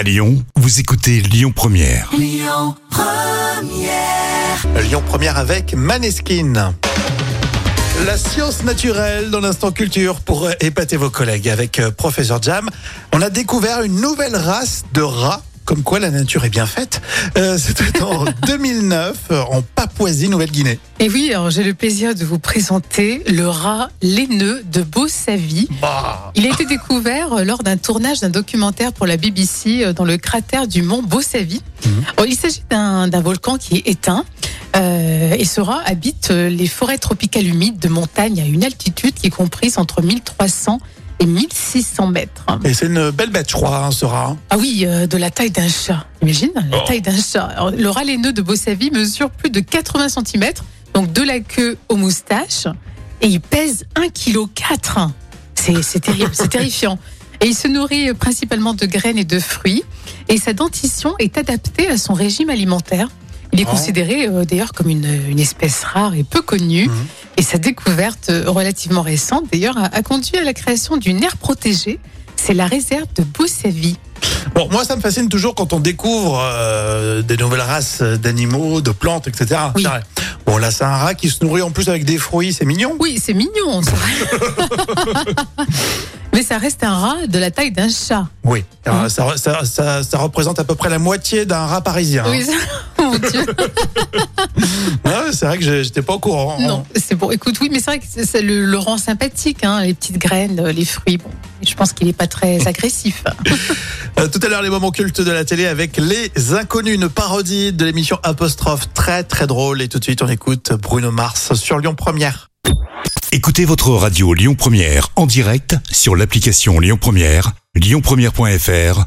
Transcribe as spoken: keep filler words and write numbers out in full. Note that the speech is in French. À Lyon, vous écoutez Lyon première. Lyon première. Lyon première avec Maneskin. La science naturelle dans l'instant culture pour épater vos collègues avec Professeur Djam. On a découvert une nouvelle race de rats. Comme quoi la nature est bien faite. Euh, C'était en deux mille neuf, en Papouasie, Nouvelle-Guinée. Et oui, alors j'ai le plaisir de vous présenter le rat laineux de Bosavi. Bah. Il a été découvert lors d'un tournage d'un documentaire pour la B B C dans le cratère du mont Bosavi. Mmh. Alors, il s'agit d'un d'un volcan qui est éteint. Euh, et ce rat habite les forêts tropicales humides de montagne à une altitude qui est comprise entre mille trois cents et mille six cents mètres. Et c'est une belle bête, je crois, hein, ce rat. Ah oui, euh, de la taille d'un chat. Imagine, la oh. taille d'un chat. Alors, le rat laineux de Bosavi mesure plus de quatre-vingts centimètres, donc de la queue aux moustaches, et il pèse un virgule quatre kilos. C'est, c'est terrible, c'est terrifiant. Et il se nourrit principalement de graines et de fruits, et sa dentition est adaptée à son régime alimentaire. Il est oh. considéré euh, d'ailleurs comme une, une espèce rare et peu connue. Mmh. Et sa découverte relativement récente, d'ailleurs, a, a conduit à la création d'une aire protégée. C'est la réserve de Bosavi. Bon, moi, ça me fascine toujours quand on découvre euh, des nouvelles races d'animaux, de plantes, et cetera. Oui. Bon, là, c'est un rat qui se nourrit en plus avec des fruits. C'est mignon. Oui, c'est mignon. Mais ça reste un rat de la taille d'un chat. Oui, mmh. ça, ça, ça, ça représente à peu près la moitié d'un rat parisien. Oui, ça... Mon Dieu. Ouais, c'est vrai que j'étais pas au courant. Non, c'est bon. Écoute, oui, mais c'est vrai que ça, ça le, le rend sympathique, hein, les petites graines, les fruits. Bon, je pense qu'il est pas très agressif. euh, tout à l'heure, les moments cultes de la télé avec Les Inconnus, une parodie de l'émission Apostrophe, très très drôle. Et tout de suite, on écoute Bruno Mars sur Lyon première. Écoutez votre radio Lyon première en direct sur l'application Lyon première, lyon première point F R.